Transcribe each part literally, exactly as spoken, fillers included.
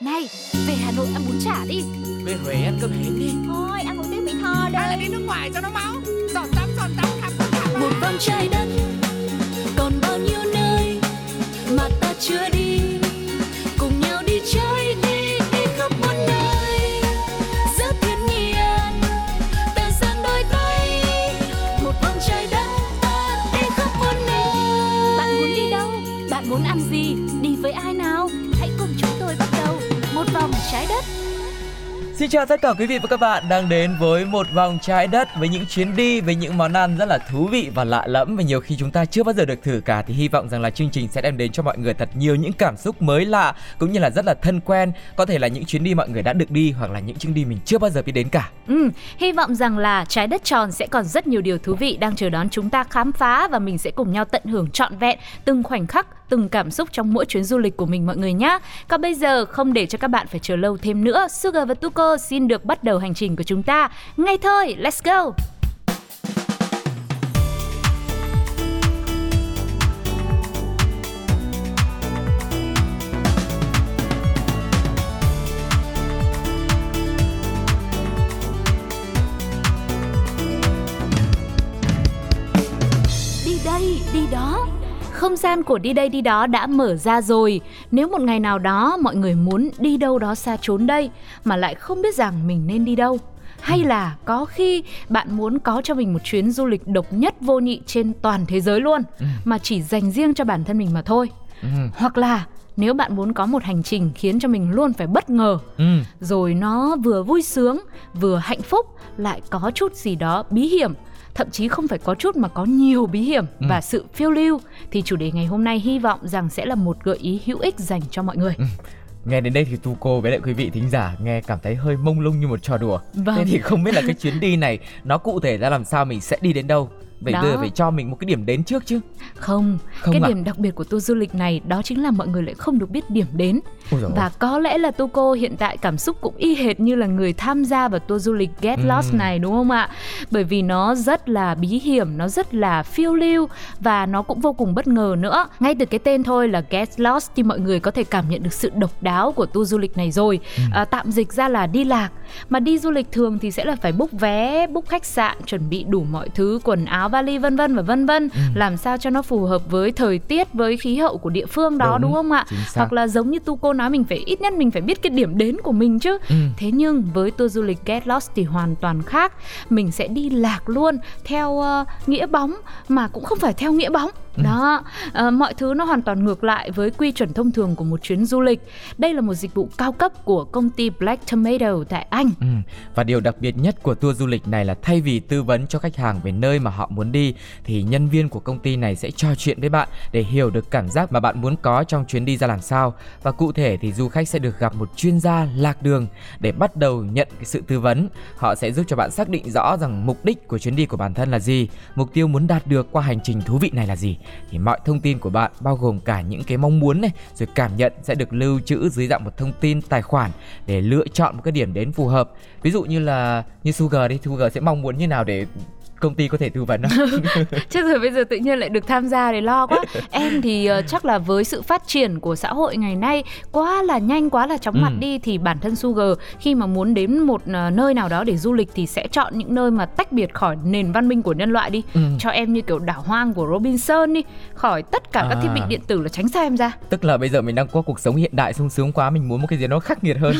Này, về Hà Nội ăn bún chả đi. Về Huế ăn cơm hến đi. Thôi, ăn một tiếng mì tho đây. Hay là đi nước ngoài cho nó máu. Giọt tắm, giọt tắm, khắp khắp khắp. Một vòng trái đất, còn bao nhiêu nơi mà ta chưa đi. Cùng nhau đi chơi đi, đi khắp mọi nơi. Rất thiên nhiên, ta dang đôi tay. Một vòng trái đất, ta đi khắp mọi nơi. Bạn muốn đi đâu? Bạn muốn ăn gì? Đi với ai nào? Hãy cùng chúng tôi bắt đầu một vòng trái đất. Xin chào tất cả quý vị và các bạn đang đến với một vòng trái đất, với những chuyến đi, với những món ăn rất là thú vị và lạ lẫm và nhiều khi chúng ta chưa bao giờ được thử cả, thì hy vọng rằng là chương trình sẽ đem đến cho mọi người thật nhiều những cảm xúc mới lạ cũng như là rất là thân quen, có thể là những chuyến đi mọi người đã được đi hoặc là những chuyến đi mình chưa bao giờ biết đến cả. Ừ, hy vọng rằng là trái đất tròn sẽ còn rất nhiều điều thú vị đang chờ đón chúng ta khám phá và mình sẽ cùng nhau tận hưởng trọn vẹn từng khoảnh khắc, từng cảm xúc trong mỗi chuyến du lịch của mình mọi người nhé. Còn bây giờ không để cho các bạn phải chờ lâu thêm nữa, Sugar và Tuko xin được bắt đầu hành trình của chúng ta ngay thôi. Let's go. Đi đây, đi đó. Không gian của đi đây đi đó đã mở ra rồi. Nếu một ngày nào đó mọi người muốn đi đâu đó xa trốn đây mà lại không biết rằng mình nên đi đâu, hay là có khi bạn muốn có cho mình một chuyến du lịch độc nhất vô nhị trên toàn thế giới luôn mà chỉ dành riêng cho bản thân mình mà thôi, hoặc là nếu bạn muốn có một hành trình khiến cho mình luôn phải bất ngờ, ừ. rồi nó vừa vui sướng, vừa hạnh phúc, lại có chút gì đó bí hiểm, thậm chí không phải có chút mà có nhiều bí hiểm ừ. và sự phiêu lưu, thì chủ đề ngày hôm nay hy vọng rằng sẽ là một gợi ý hữu ích dành cho mọi người. Ừ. Nghe đến đây thì Tuco với lại quý vị thính giả nghe cảm thấy hơi mông lung như một trò đùa. Vâng. Thế thì không biết là cái chuyến đi này nó cụ thể ra làm sao, mình sẽ đi đến đâu? Vậy bây giờ phải cho mình một cái điểm đến trước chứ. Không, không cái à. điểm đặc biệt của tour du lịch này đó chính là mọi người lại không được biết điểm đến. Và ơi. có lẽ là Tuco hiện tại cảm xúc cũng y hệt như là người tham gia vào tour du lịch Get uhm. Lost này đúng không ạ? Bởi vì nó rất là bí hiểm, nó rất là phiêu lưu và nó cũng vô cùng bất ngờ nữa. Ngay từ cái tên thôi là Get Lost thì mọi người có thể cảm nhận được sự độc đáo của tour du lịch này rồi. uhm. à, Tạm dịch ra là đi lạc. Mà đi du lịch thường thì sẽ là phải book vé, book khách sạn, chuẩn bị đủ mọi thứ, quần áo, vali vân vân và vân vân, ừ. làm sao cho nó phù hợp với thời tiết, với khí hậu của địa phương đó, đúng, đúng không ạ? Hoặc là giống như Tuco nói, mình phải ít nhất mình phải biết cái điểm đến của mình chứ. ừ. Thế nhưng với tour du lịch Get Lost thì hoàn toàn khác, mình sẽ đi lạc luôn theo uh, nghĩa bóng mà cũng không phải theo nghĩa bóng. Đó, à, mọi thứ nó hoàn toàn ngược lại với quy chuẩn thông thường của một chuyến du lịch. Đây là một dịch vụ cao cấp của công ty Black Tomato tại Anh. ừ. Và điều đặc biệt nhất của tour du lịch này là thay vì tư vấn cho khách hàng về nơi mà họ muốn đi, thì nhân viên của công ty này sẽ trò chuyện với bạn để hiểu được cảm giác mà bạn muốn có trong chuyến đi ra làm sao. Và cụ thể thì du khách sẽ được gặp một chuyên gia lạc đường để bắt đầu nhận cái sự tư vấn. Họ sẽ giúp cho bạn xác định rõ rằng mục đích của chuyến đi của bản thân là gì, mục tiêu muốn đạt được qua hành trình thú vị này là gì. Thì mọi thông tin của bạn bao gồm cả những cái mong muốn này, rồi cảm nhận sẽ được lưu trữ dưới dạng một thông tin tài khoản để lựa chọn một cái điểm đến phù hợp. Ví dụ như là như Sugar đi, Sugar sẽ mong muốn như nào để công ty có thể tư vấn không? Chứ rồi bây giờ tự nhiên lại được tham gia để lo quá. Em thì uh, chắc là với sự phát triển của xã hội ngày nay quá là nhanh, quá là chóng ừ. mặt đi, thì bản thân Sugar khi mà muốn đến một uh, nơi nào đó để du lịch thì sẽ chọn những nơi mà tách biệt khỏi nền văn minh của nhân loại đi. ừ. Cho em như kiểu đảo hoang của Robinson đi, khỏi tất cả các à. thiết bị điện tử là tránh xa em ra. Tức là bây giờ mình đang có cuộc sống hiện đại sung sướng quá, mình muốn một cái gì đó khắc nghiệt hơn.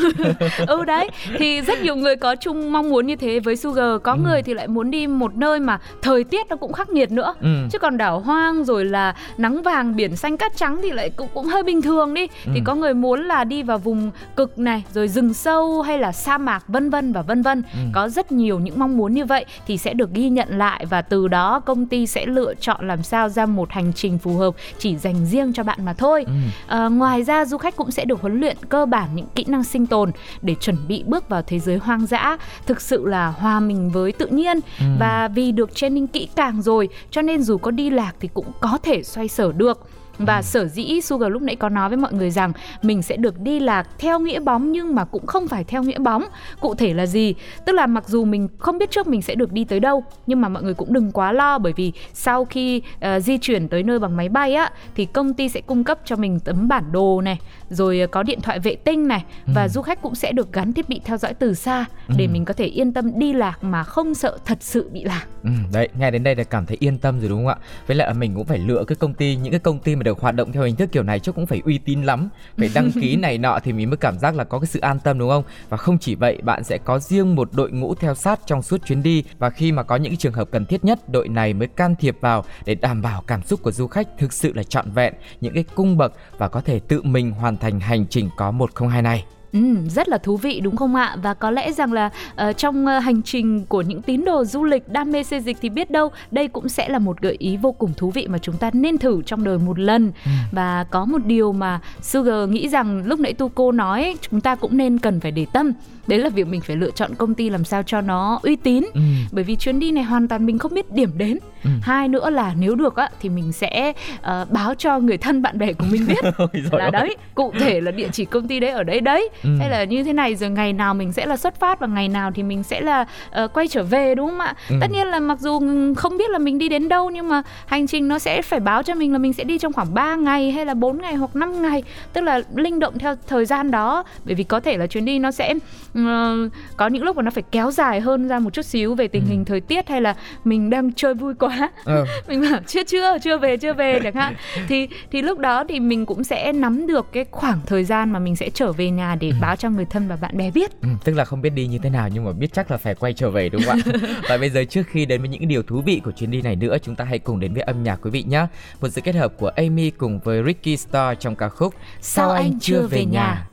Ừ đấy, thì rất nhiều người có chung mong muốn như thế với Sugar. Có ừ. người thì lại muốn đi một nơi nơi mà thời tiết nó cũng khắc nghiệt nữa, ừ. chứ còn đảo hoang rồi là nắng vàng biển xanh cát trắng thì lại cũng cũng hơi bình thường đi. ừ. Thì có người muốn là đi vào vùng cực này, rồi rừng sâu hay là sa mạc vân vân và vân vân. ừ. Có rất nhiều những mong muốn như vậy thì sẽ được ghi nhận lại, và từ đó công ty sẽ lựa chọn làm sao ra một hành trình phù hợp chỉ dành riêng cho bạn mà thôi. ừ. à, Ngoài ra du khách cũng sẽ được huấn luyện cơ bản những kỹ năng sinh tồn để chuẩn bị bước vào thế giới hoang dã, thực sự là hòa mình với tự nhiên. ừ. Và vì được training kỹ càng rồi cho nên dù có đi lạc thì cũng có thể xoay sở được. Và ừ. sở dĩ Sugar lúc nãy có nói với mọi người rằng mình sẽ được đi lạc theo nghĩa bóng nhưng mà cũng không phải theo nghĩa bóng. Cụ thể là gì? Tức là mặc dù mình không biết trước mình sẽ được đi tới đâu, nhưng mà mọi người cũng đừng quá lo, bởi vì sau khi uh, di chuyển tới nơi bằng máy bay á, thì công ty sẽ cung cấp cho mình tấm bản đồ này, rồi có điện thoại vệ tinh này, và ừ. du khách cũng sẽ được gắn thiết bị theo dõi từ xa để ừ. mình có thể yên tâm đi lạc mà không sợ thật sự bị lạc. Ừ, đấy, nghe đến đây là cảm thấy yên tâm rồi đúng không ạ? Với lại mình cũng phải lựa cái công ty, những cái công ty mà được hoạt động theo hình thức kiểu này chứ cũng phải uy tín lắm, phải đăng ký này nọ thì mình mới cảm giác là có cái sự an tâm đúng không? Và không chỉ vậy, bạn sẽ có riêng một đội ngũ theo sát trong suốt chuyến đi, và khi mà có những trường hợp cần thiết nhất, đội này mới can thiệp vào để đảm bảo cảm xúc của du khách thực sự là trọn vẹn, những cái cung bậc và có thể tự mình hoàn thành hành trình có một không hai này. Ừ, rất là thú vị đúng không ạ? Và có lẽ rằng là uh, trong uh, hành trình của những tín đồ du lịch đam mê xê dịch thì biết đâu đây cũng sẽ là một gợi ý vô cùng thú vị mà chúng ta nên thử trong đời một lần. ừ. Và có một điều mà Sugar nghĩ rằng lúc nãy tu cô nói ấy, chúng ta cũng nên cần phải để tâm, đấy là việc mình phải lựa chọn công ty làm sao cho nó uy tín. ừ. Bởi vì chuyến đi này hoàn toàn mình không biết điểm đến. ừ. Hai nữa là nếu được á, thì mình sẽ uh, báo cho người thân bạn bè của mình biết là ơi. Đấy, cụ thể là địa chỉ công ty đấy ở đấy đấy. Ừ. Hay là như thế này, rồi ngày nào mình sẽ là xuất phát và ngày nào thì mình sẽ là uh, quay trở về đúng không ạ? ừ. Tất nhiên là mặc dù không biết là mình đi đến đâu, nhưng mà hành trình nó sẽ phải báo cho mình là mình sẽ đi trong khoảng ba ngày hay là bốn ngày hoặc năm ngày, tức là linh động theo thời gian đó. Bởi vì có thể là chuyến đi nó sẽ uh, có những lúc mà nó phải kéo dài hơn ra một chút xíu về tình ừ. hình thời tiết, hay là mình đang chơi vui quá. ừ. Mình bảo chưa chưa chưa về chưa về chẳng hạn, thì, thì lúc đó thì mình cũng sẽ nắm được cái khoảng thời gian mà mình sẽ trở về nhà để báo cho người thân và bạn bè biết. ừ, Tức là không biết đi như thế nào nhưng mà biết chắc là phải quay trở về đúng không ạ? Và bây giờ trước khi đến với những điều thú vị của chuyến đi này nữa, chúng ta hãy cùng đến với âm nhạc quý vị nhé. Một sự kết hợp của Amy cùng với Ricky Star trong ca khúc Sao anh, anh chưa về nhà, nhà?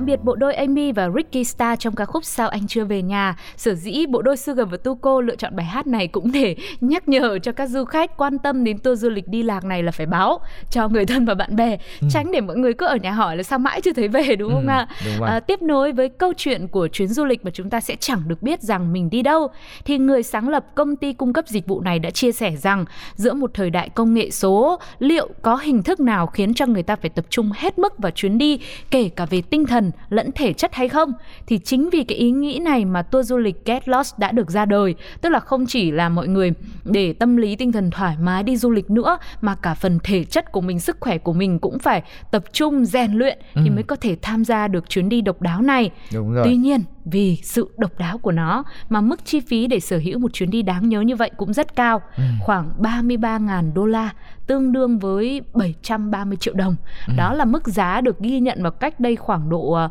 tạm biệt bộ đôi Amy và Ricky Star trong ca khúc Sao Anh Chưa Về Nhà. Sở dĩ bộ đôi Sugar và Tuco lựa chọn bài hát này cũng để nhắc nhở cho các du khách quan tâm đến tour du lịch đi lạc này là phải báo cho người thân và bạn bè, ừ. tránh để mọi người cứ ở nhà hỏi là sao mãi chưa thấy về, đúng không ạ? Ừ, à, tiếp nối với câu chuyện của chuyến du lịch mà chúng ta sẽ chẳng được biết rằng mình đi đâu, thì người sáng lập công ty cung cấp dịch vụ này đã chia sẻ rằng giữa một thời đại công nghệ số, liệu có hình thức nào khiến cho người ta phải tập trung hết mức vào chuyến đi, kể cả về tinh thần lẫn thể chất hay không? Thì chính vì cái ý nghĩ này mà tour du lịch Get Lost đã được ra đời, tức là không chỉ là mọi người để tâm lý tinh thần thoải mái đi du lịch nữa, mà cả phần thể chất của mình, sức khỏe của mình cũng phải tập trung rèn luyện thì ừ. mới có thể tham gia được chuyến đi độc đáo này. Đúng rồi. Tuy nhiên, vì sự độc đáo của nó mà mức chi phí để sở hữu một chuyến đi đáng nhớ như vậy cũng rất cao, ừ. khoảng ba mươi ba nghìn đô la, tương đương với bảy trăm ba mươi triệu đồng. ừ. Đó là mức giá được ghi nhận vào cách đây khoảng độ uh,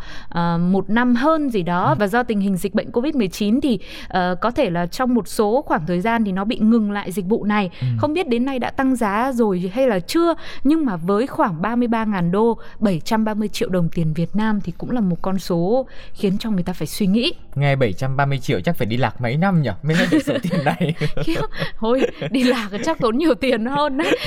một năm hơn gì đó, ừ. và do tình hình dịch bệnh covid mười chín thì uh, có thể là trong một số khoảng thời gian thì nó bị ngừng lại dịch vụ này, ừ. không biết đến nay đã tăng giá rồi hay là chưa, nhưng mà với khoảng ba mươi ba nghìn đô, bảy trăm ba mươi triệu đồng tiền Việt Nam thì cũng là một con số khiến cho người ta phải suy nghĩ. Nghe bảy trăm ba mươi triệu chắc phải đi lạc mấy năm nhỉ mới lấy được số tiền này. Thôi đi lạc chắc tốn nhiều tiền hơn đấy,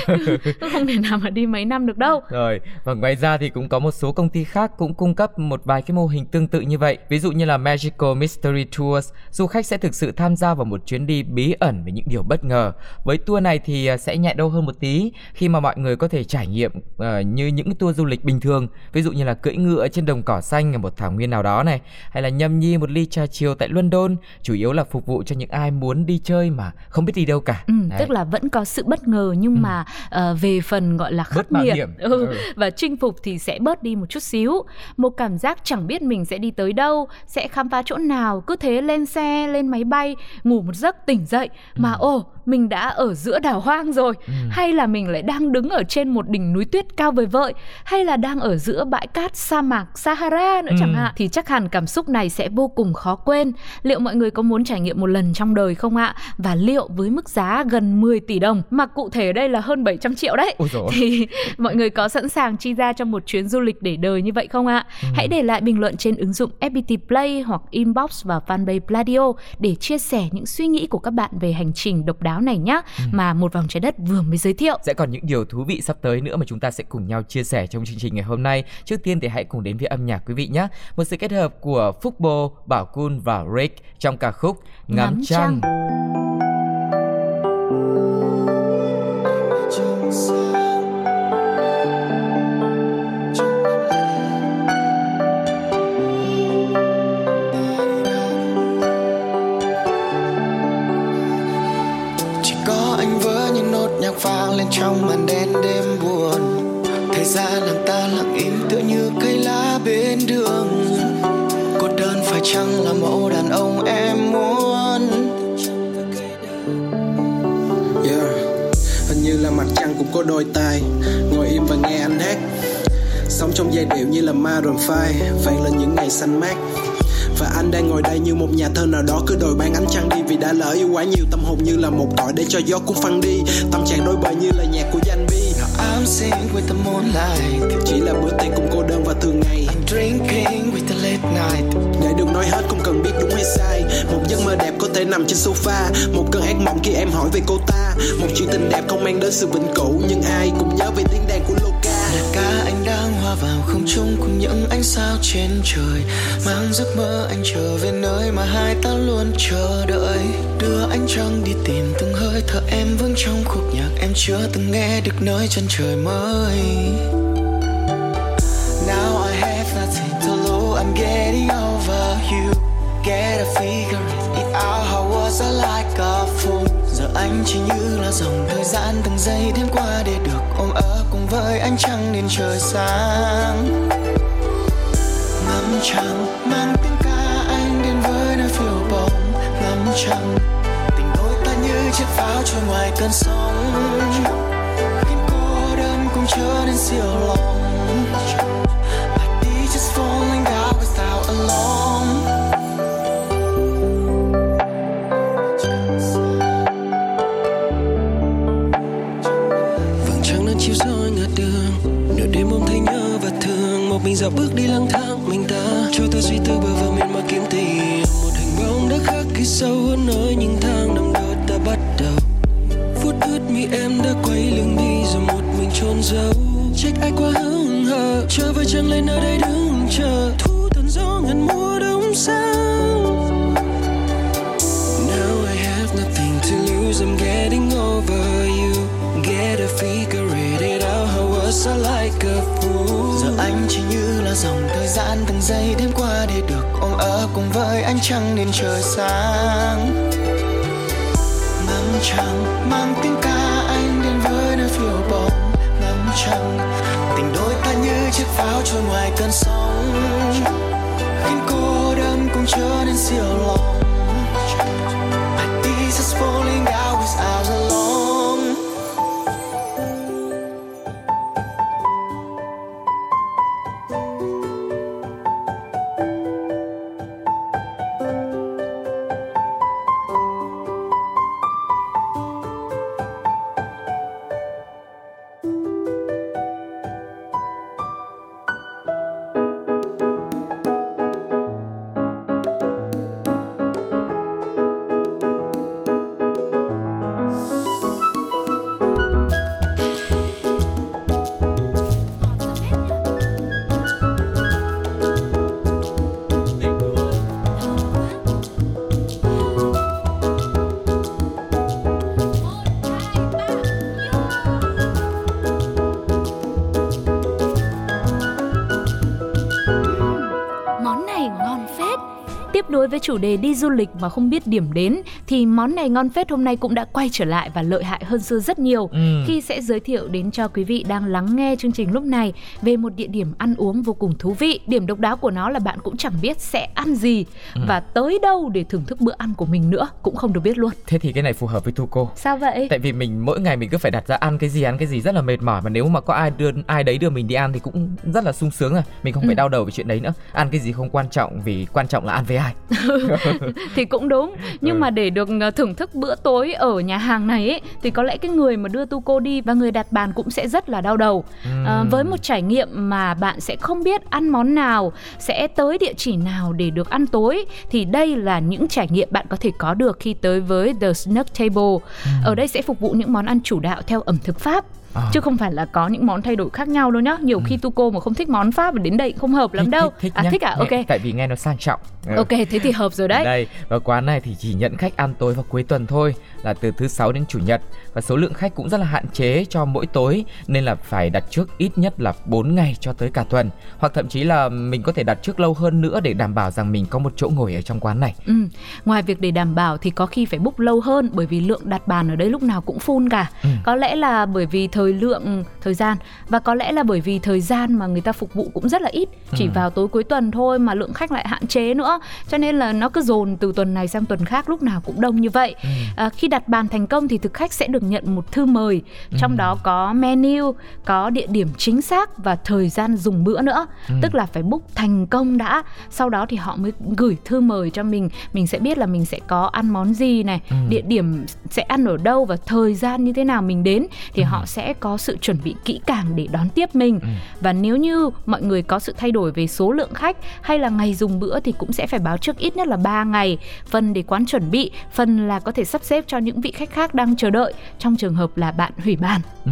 không thể nào mà đi mấy năm được đâu. Rồi, và ngoài ra thì cũng có một số công ty khác cũng cung cấp một vài cái mô hình tương tự như vậy. Ví dụ như là Magical Mystery Tours, du khách sẽ thực sự tham gia vào một chuyến đi bí ẩn với những điều bất ngờ. Với tour này thì sẽ nhẹ đâu hơn một tí khi mà mọi người có thể trải nghiệm uh, như những tour du lịch bình thường. Ví dụ như là cưỡi ngựa trên đồng cỏ xanh ở một thảo nguyên nào đó này, hay là nhâm nhi một ly trà chiều tại London, chủ yếu là phục vụ cho những ai muốn đi chơi mà không biết đi đâu cả. Ừ, tức là vẫn có sự bất ngờ nhưng ừ. mà Uh, về phần gọi là khắc nghiệt ừ. ừ. và chinh phục thì sẽ bớt đi một chút xíu. Một cảm giác chẳng biết mình sẽ đi tới đâu, sẽ khám phá chỗ nào, cứ thế lên xe, lên máy bay, ngủ một giấc tỉnh dậy ừ. mà ồ, mình đã ở giữa đảo hoang rồi, ừ. hay là mình lại đang đứng ở trên một đỉnh núi tuyết cao vời vợi, hay là đang ở giữa bãi cát sa mạc Sahara nữa ừ. chẳng hạn. Thì chắc hẳn cảm xúc này sẽ vô cùng khó quên. Liệu mọi người có muốn trải nghiệm một lần trong đời không ạ? Và liệu với mức giá gần mười tỷ đồng, mà cụ thể ở đây là hơn bảy trăm triệu đấy, thì mọi người có sẵn sàng chi ra cho một chuyến du lịch để đời như vậy không ạ? ừ. Hãy để lại bình luận trên ứng dụng ép bê tê Play hoặc inbox vào fanpage Pladio để chia sẻ những suy nghĩ của các bạn về hành trình độc đáo này nhá, ừ. mà Một Vòng Trái Đất vừa mới giới thiệu. Sẽ còn những điều thú vị sắp tới nữa mà chúng ta sẽ cùng nhau chia sẻ trong chương trình ngày hôm nay. Trước tiên thì hãy cùng đến với âm nhạc quý vị nhé. Một sự kết hợp của Phúc Bổ, Bảo Cun và Rick trong ca khúc Ngắm Trăng. Vang lên trong màn đen đêm buồn, thời gian làm ta lặng im tựa như cây lá bên đường. Cô đơn phải chăng là mẫu đàn ông em muốn? Yeah. Hình như là mặt trăng cũng có đôi tai, ngồi im và nghe anh hát. Sống trong giai điệu như là Maroon năm, vang lên những ngày xanh mát. Và anh đang ngồi đây như một nhà thơ nào đó cứ đòi bán ánh trăng đi, vì đã lỡ yêu quá nhiều, tâm hồn như là một cõi để cho gió cuốn phăng đi. Tâm trạng đối bời như là nhạc của Danh B. I'm singing with the moonlight. Thì chỉ là bữa tiệc cùng cô đơn và thường ngày. I'm drinking with the late night. Để được nói hết không cần biết đúng hay sai. Một giấc mơ đẹp có thể nằm trên sofa. Một cơn ác mộng khi em hỏi về cô ta. Một chuyện tình đẹp không mang đến sự vĩnh cửu, nhưng ai cũng nhớ về tiếng đàn của Luca. Luca anh đang hòa vào không trung cùng những ánh sao trên trời, mang giấc mơ anh trở về nơi mà hai ta luôn chờ đợi. Đưa ánh trăng đi tìm từng hơi thở em vững trong khúc nhạc em chưa từng nghe được nơi chân trời mới. Now I have nothing to lose, I'm getting over you. Get a figure it out, how was I like a fool? Giờ anh chỉ như là dòng thời gian từng giây đêm qua để được ôm ấp cùng với ánh trăng đến trời sáng. Ngắm trăng mang tiếng ca anh đến với nơi phiêu bồng. Ngắm trăng tình đôi ta như chiếc pháo trôi ngoài cơn sóng, khiến cô đơn cũng trở nên siêu lòng. I'd be just falling down without a long. Mình giờ bước đi lang thang mình ta sâu hơn nơi những tháng năm đó ta bắt đầu. Phút ướt mi em đã quay lưng đi rồi một mình chôn giấu. Trách ai quá hững hờ, trở về chẳng lên nơi đây đứng chờ. Thu tàn gió ngàn mùa đông sang. Now I have nothing to lose, I'm getting over you. Get a figure it out, how was I like a fool. Giờ anh chỉ như là dòng thời gian từng giây đêm qua để được ôm ấp cùng với ánh trăng đến trời sáng. Nắng trăng mang tiếng ca anh đến với nơi phiêu bồng. Nắng trăng tình đôi ta như chiếc pháo trôi ngoài cơn sóng, khiến cô đơn cũng trở nên siêu lòng. My tears is falling out without a long. Đối với chủ đề đi du lịch mà không biết điểm đến thì món này ngon phết hôm nay cũng đã quay trở lại và lợi hại hơn xưa rất nhiều ừ. khi sẽ giới thiệu đến cho quý vị đang lắng nghe chương trình lúc này về một địa điểm ăn uống vô cùng thú vị. Điểm độc đáo của nó là bạn cũng chẳng biết sẽ ăn gì ừ. và tới đâu để thưởng thức bữa ăn của mình nữa cũng không được biết luôn. Thế thì cái này phù hợp với Thu Cô. Sao vậy? Tại vì mình mỗi ngày mình cứ phải đặt ra ăn cái gì ăn cái gì rất là mệt mỏi, mà nếu mà có ai đưa ai đấy đưa mình đi ăn thì cũng rất là sung sướng rồi, mình không ừ. phải đau đầu về chuyện đấy nữa. Ăn cái gì không quan trọng vì quan trọng là ăn với ai. Thì cũng đúng, nhưng ừ. mà để được thưởng thức bữa tối ở nhà hàng này ấy, thì có lẽ cái người mà đưa Tuco đi và người đặt bàn cũng sẽ rất là đau đầu ừ. à, với một trải nghiệm mà bạn sẽ không biết ăn món nào, sẽ tới địa chỉ nào để được ăn tối. Thì đây là những trải nghiệm bạn có thể có được khi tới với The Snug Table ừ. Ở đây sẽ phục vụ những món ăn chủ đạo theo ẩm thực Pháp à. Chứ không phải là có những món thay đổi khác nhau đâu nhá. Nhiều ừ. khi Tuco mà không thích món Pháp và đến đây không hợp lắm thích, đâu thích, thích à, thích à? Ok. Tại vì nghe nó sang trọng ừ. Ok, thế thì hợp rồi đấy. Đây, và quán này thì chỉ nhận khách ăn tối vào cuối tuần thôi, là từ thứ sáu đến chủ nhật, và số lượng khách cũng rất là hạn chế cho mỗi tối, nên là phải đặt trước ít nhất là bốn ngày cho tới cả tuần, hoặc thậm chí là mình có thể đặt trước lâu hơn nữa để đảm bảo rằng mình có một chỗ ngồi ở trong quán này. Ừ. Ngoài việc để đảm bảo thì có khi phải book lâu hơn bởi vì lượng đặt bàn ở đây lúc nào cũng full cả. Ừ. Có lẽ là bởi vì thời lượng thời gian và có lẽ là bởi vì thời gian mà người ta phục vụ cũng rất là ít, chỉ ừ. vào tối cuối tuần thôi mà lượng khách lại hạn chế nữa. Cho nên là nó cứ dồn từ tuần này sang tuần khác, lúc nào cũng đông như vậy ừ. à, Khi đặt bàn thành công thì thực khách sẽ được nhận một thư mời ừ. Trong đó có menu, có địa điểm chính xác và thời gian dùng bữa nữa ừ. Tức là phải book thành công đã, sau đó thì họ mới gửi thư mời cho mình. Mình sẽ biết là mình sẽ có ăn món gì này ừ. Địa điểm sẽ ăn ở đâu và thời gian như thế nào mình đến. Thì ừ. họ sẽ có sự chuẩn bị kỹ càng để đón tiếp mình ừ. Và nếu như mọi người có sự thay đổi về số lượng khách hay là ngày dùng bữa thì cũng sẽ phải báo trước ít nhất là ba ngày, phần để quán chuẩn bị, phần là có thể sắp xếp cho những vị khách khác đang chờ đợi trong trường hợp là bạn hủy bàn. Ừ.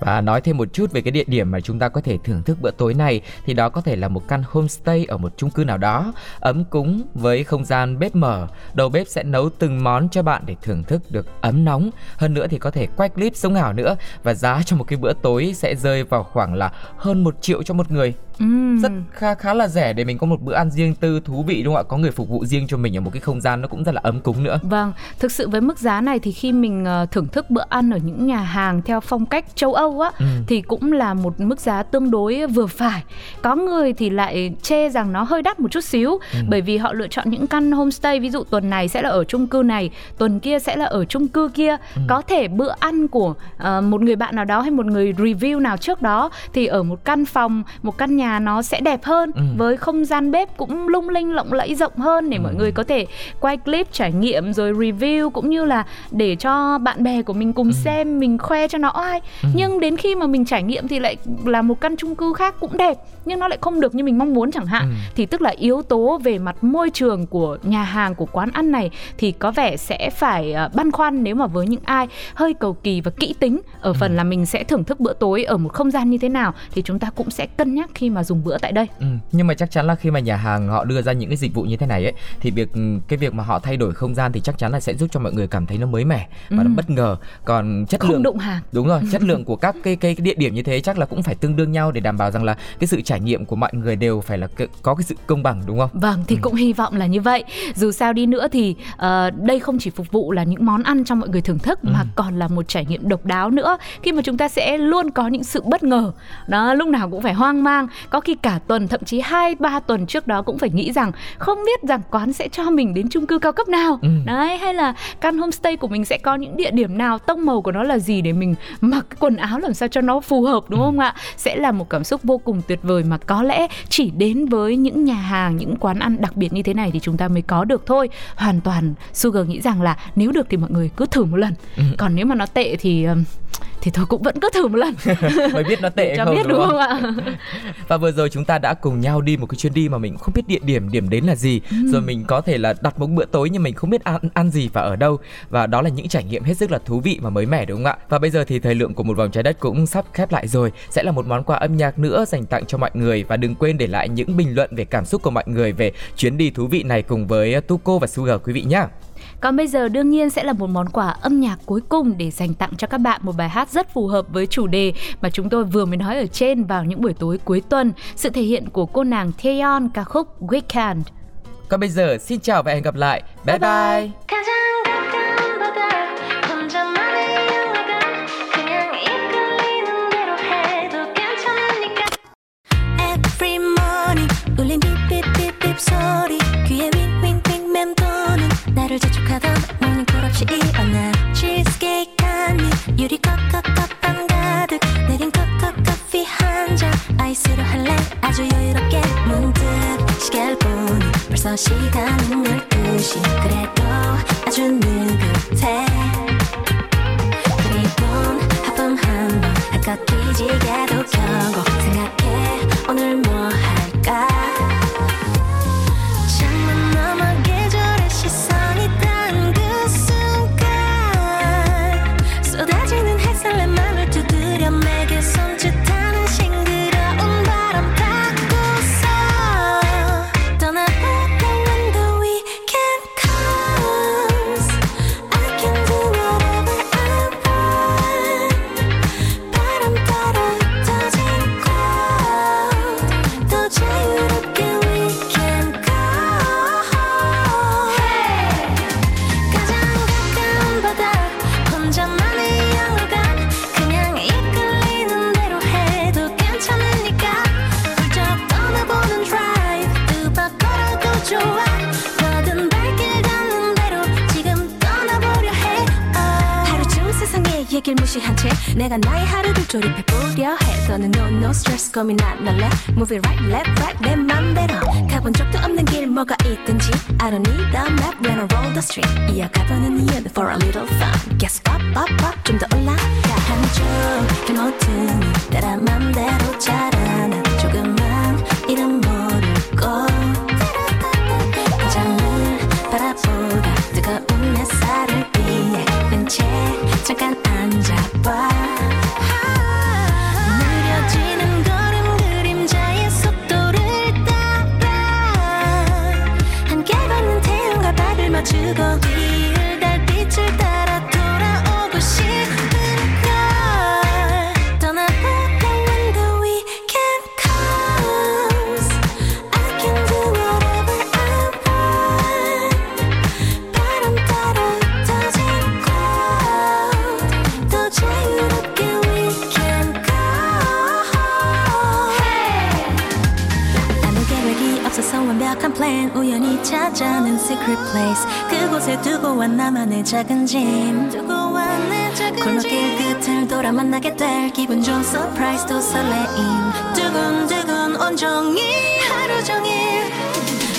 Và nói thêm một chút về cái địa điểm mà chúng ta có thể thưởng thức bữa tối này thì đó có thể là một căn homestay ở một chung cư nào đó, ấm cúng với không gian bếp mở, đầu bếp sẽ nấu từng món cho bạn để thưởng thức được ấm nóng. Hơn nữa thì có thể quay clip sống ảo nữa, và giá cho một cái bữa tối sẽ rơi vào khoảng là hơn một triệu cho một người. Ừ. Rất khá khá là rẻ để mình có một bữa ăn riêng tư thú vị, đúng không ạ? Có người phục vụ riêng cho mình ở một cái không gian nó cũng rất là ấm cúng nữa. Vâng, thực sự với mức giá này thì khi mình thưởng thức bữa ăn ở những nhà hàng theo phong cách châu Âu á ừ. thì cũng là một mức giá tương đối vừa phải. Có người thì lại chê rằng nó hơi đắt một chút xíu ừ. bởi vì họ lựa chọn những căn homestay, ví dụ tuần này sẽ là ở chung cư này, tuần kia sẽ là ở chung cư kia ừ. Có thể bữa ăn của uh, một người bạn nào đó hay một người review nào trước đó thì ở một căn phòng, một căn nhà nhà nó sẽ đẹp hơn, ừ. với không gian bếp cũng lung linh lộng lẫy rộng hơn để ừ. mọi người có thể quay clip trải nghiệm rồi review, cũng như là để cho bạn bè của mình cùng ừ. xem, mình khoe cho nó ai. ừ. Nhưng đến khi mà mình trải nghiệm thì lại là một căn chung cư khác cũng đẹp nhưng nó lại không được như mình mong muốn chẳng hạn, ừ. thì tức là yếu tố về mặt môi trường của nhà hàng, của quán ăn này thì có vẻ sẽ phải băn khoăn nếu mà với những ai hơi cầu kỳ và kỹ tính ở phần ừ. là mình sẽ thưởng thức bữa tối ở một không gian như thế nào thì chúng ta cũng sẽ cân nhắc khi mà dùng bữa tại đây. ừ. Nhưng mà chắc chắn là khi mà nhà hàng họ đưa ra những cái dịch vụ như thế này ấy thì việc cái việc mà họ thay đổi không gian thì chắc chắn là sẽ giúp cho mọi người cảm thấy nó mới mẻ và ừ. nó bất ngờ. Còn chất không lượng đụng hàng. Đúng rồi, chất lượng của các cái cái địa điểm như thế chắc là cũng phải tương đương nhau để đảm bảo rằng là cái sự trải nghiệm của mọi người đều phải là có cái sự công bằng, đúng không? Vâng, thì ừ. cũng hy vọng là như vậy. Dù sao đi nữa thì uh, đây không chỉ phục vụ là những món ăn cho mọi người thưởng thức ừ. mà còn là một trải nghiệm độc đáo nữa, khi mà chúng ta sẽ luôn có những sự bất ngờ. Đó, lúc nào cũng phải hoang mang, có khi cả tuần, thậm chí hai ba tuần trước đó cũng phải nghĩ rằng không biết rằng quán sẽ cho mình đến chung cư cao cấp nào. Ừ. Đấy, hay là căn homestay của mình sẽ có những địa điểm nào, tông màu của nó là gì để mình mặc cái quần áo làm sao cho nó phù hợp, đúng ừ. không ạ? Sẽ là một cảm xúc vô cùng tuyệt vời mà có lẽ chỉ đến với những nhà hàng, những quán ăn đặc biệt như thế này thì chúng ta mới có được thôi. Hoàn toàn Sugar nghĩ rằng là nếu được thì mọi người cứ thử một lần. Ừ. Còn nếu mà nó tệ thì thì thôi cũng vẫn cứ thử một lần mới biết nó tệ cho không, biết, đúng, đúng không ạ? Và vừa rồi chúng ta đã cùng nhau đi một cái chuyến đi mà mình không biết địa điểm, điểm đến là gì, ừ. rồi mình có thể là đặt một bữa tối nhưng mình không biết ăn, ăn gì và ở đâu, và đó là những trải nghiệm hết sức là thú vị và mới mẻ, đúng không ạ? Và bây giờ thì thời lượng của Một Vòng Trái Đất cũng sắp khép lại rồi, sẽ là một món quà âm nhạc nữa dành tặng cho mọi người, và đừng quên để lại những bình luận về cảm xúc của mọi người về chuyến đi thú vị này cùng với Tuco và Sugar quý vị nhá. Còn bây giờ đương nhiên sẽ là một món quà âm nhạc cuối cùng để dành tặng cho các bạn một bài hát rất phù hợp với chủ đề mà chúng tôi vừa mới nói ở trên vào những buổi tối cuối tuần, sự thể hiện của cô nàng Taeyeon, ca khúc Weekend. Còn bây giờ xin chào và hẹn gặp lại. Bye bye, bye. 나를 재촉하던 먹는 걸 없이 일어나 Cheesecake 하니 유리컵 컵컵 빵 가득 내린 컵컵 커피 한 잔 아이스로 할래 아주 여유롭게 문득 시계를 보니 벌써 시간은 열두 시 그래도 아주 느긋해 그리곤 하품 한 번 아깝기 지게도 켜고 생각해 오늘 뭐 할까 창문 너머 계절의 시선 얘길 무시한 채 내가 나의 하루를 조립해보려 해 더는 no no stress 고민 안 할래 Move it right left right 내 맘대로 가본 적도 없는 길 뭐가 있든지 I don't need the map when I roll the street 이어가보는 이유는 for a little fun Guess up up up 좀 더 올라가 한쪽 길 모든 일 따라 맘대로 자라는 조금만 이름 모르고 장을 바라보다 뜨거운 햇살을 피해 왠지 잠깐 앉아봐 느려지는 걸음 그림자의 속도를 따라 함께 걷는 태양과 발을 맞추고 이을 달빛을 따라 돌아오고 싶어 Plan, 우연히 찾아낸 secret place 그곳에 두고 온 나만의 작은 짐 두고 온 내 작은 짐 골목길 끝을 돌아 만나게 될 기분 좋은 surprise 또 설레임 두근두근 넌 온종일 하루 종일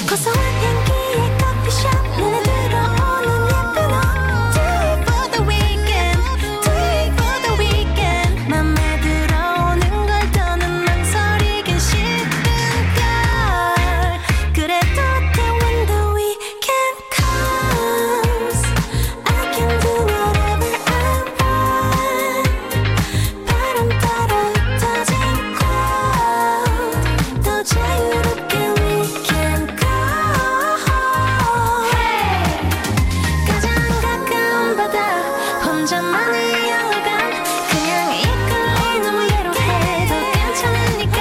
고소한 향기의 커피숍 눈에 들어오는 예쁜 옷 Do it for the weekend Do it for the weekend 맘에 들어오는 걸 더는 망설이긴 싫은 걸 그래도 that when the weekend comes I can do whatever I want 바람 따라 터진 cloud 더 자유롭게 we can go 가장 가까운 바다 혼자만의 영화관 그냥 이끌리 너무 예로해도 괜찮으니까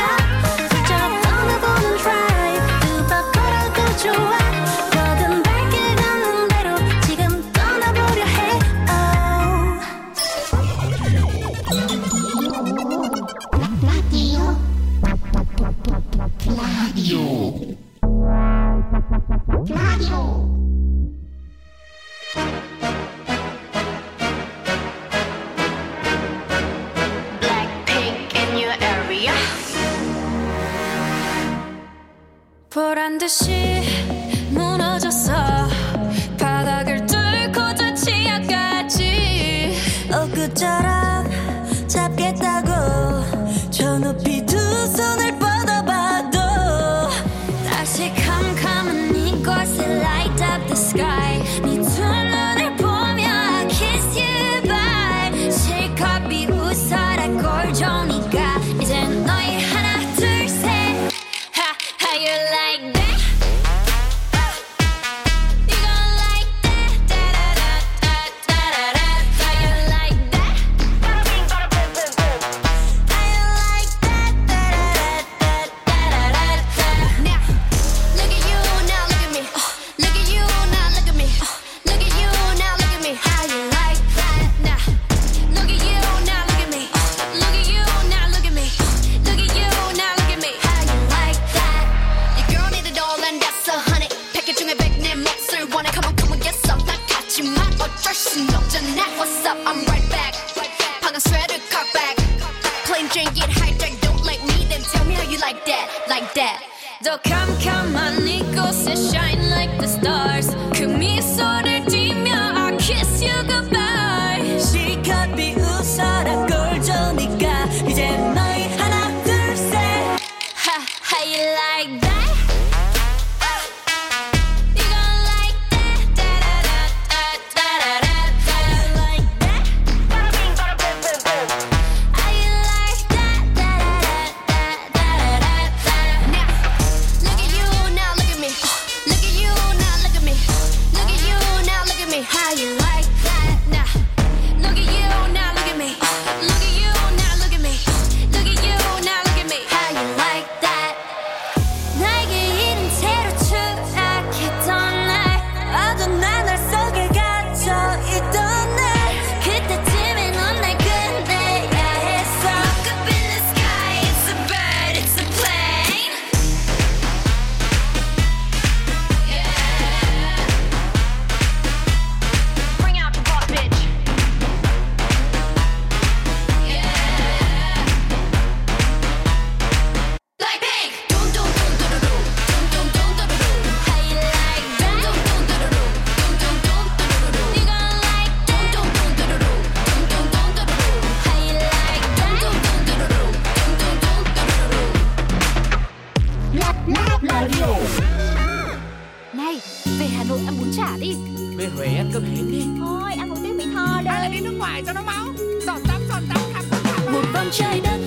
훌쩍 떠나보는 drive 두바 걸어도 좋아 뭐든 발길 닿는 대로 지금 떠나보려 해 oh Blackpink in your area. 보란 듯이 무너졌어 바닥을 뚫고 저 치아까지 엊그처럼 잡겠다고 저 높이 두 손을 뻗어봐도 다시 캄캄한 이곳에 light up the sky 네 두 눈을 보며 I kiss you bye 실컷 비웃어라 꼴종이가 이젠 너희 하나 둘셋 Ha ha you like that You gon' like that Da da da da da da da da you like that I like that da da da da da da da Now look at you now look at me Look at you now look at me Look at you now look at me How you like that Now look at you now look at me Look at you now look at me Look at you now look at me How you like that Your girl need it all and that's a honey 백개 중에 백 내 몫을 원해 Come on come on get some 다 같지만 어쩔 순 없잖아 What's up I'm right back 방금 sweater cut back Plain Jane get hijacked Don't like me then tell me how you like that Like that 더 캄캄한 이곳에 shine like the stars 그 미소를 띠며 I kiss you goodbye 실컷 비웃어라 꼴조니까 이제 너희 하나 둘셋 Ha ha you like that You gon' like that Da da da da da da da da you like that How you like that Da da da da da da da da Now look at you now look at me Look at you now look at me Look at you now look at me How you like that Now look at you now look at me Look at you now look at me Look at you now look at me How you like that 나에게 이른 채로 추락했던 날 어두운 나날 속에 갇혀있던 날 그때쯤에 넌 날 끝내야 했어 Look up in the sky It's a bird, it's a plane Yeah Bring out the garbage Yeah Like pink Dum dum dum dum dum dum Dum dum dum dum dum dum How you like that Dum dum dum dum dum Dum dum dum dum dum dum You gon' like that Dum dum dum dum dum Dum dum dum dum dum dum How you like that Dum dum dum dum dum dum Dum dum dum dum dum dum Này, về Hà Nội ăn bún chả đi. Về Huế ăn cơm hết đi. Thôi, ăn một miếng mì thò đây. Hay là đi nước ngoài cho nó máu. Giọt tắm, giọt tắm, khắp khắp khắp. Một vòng trái đất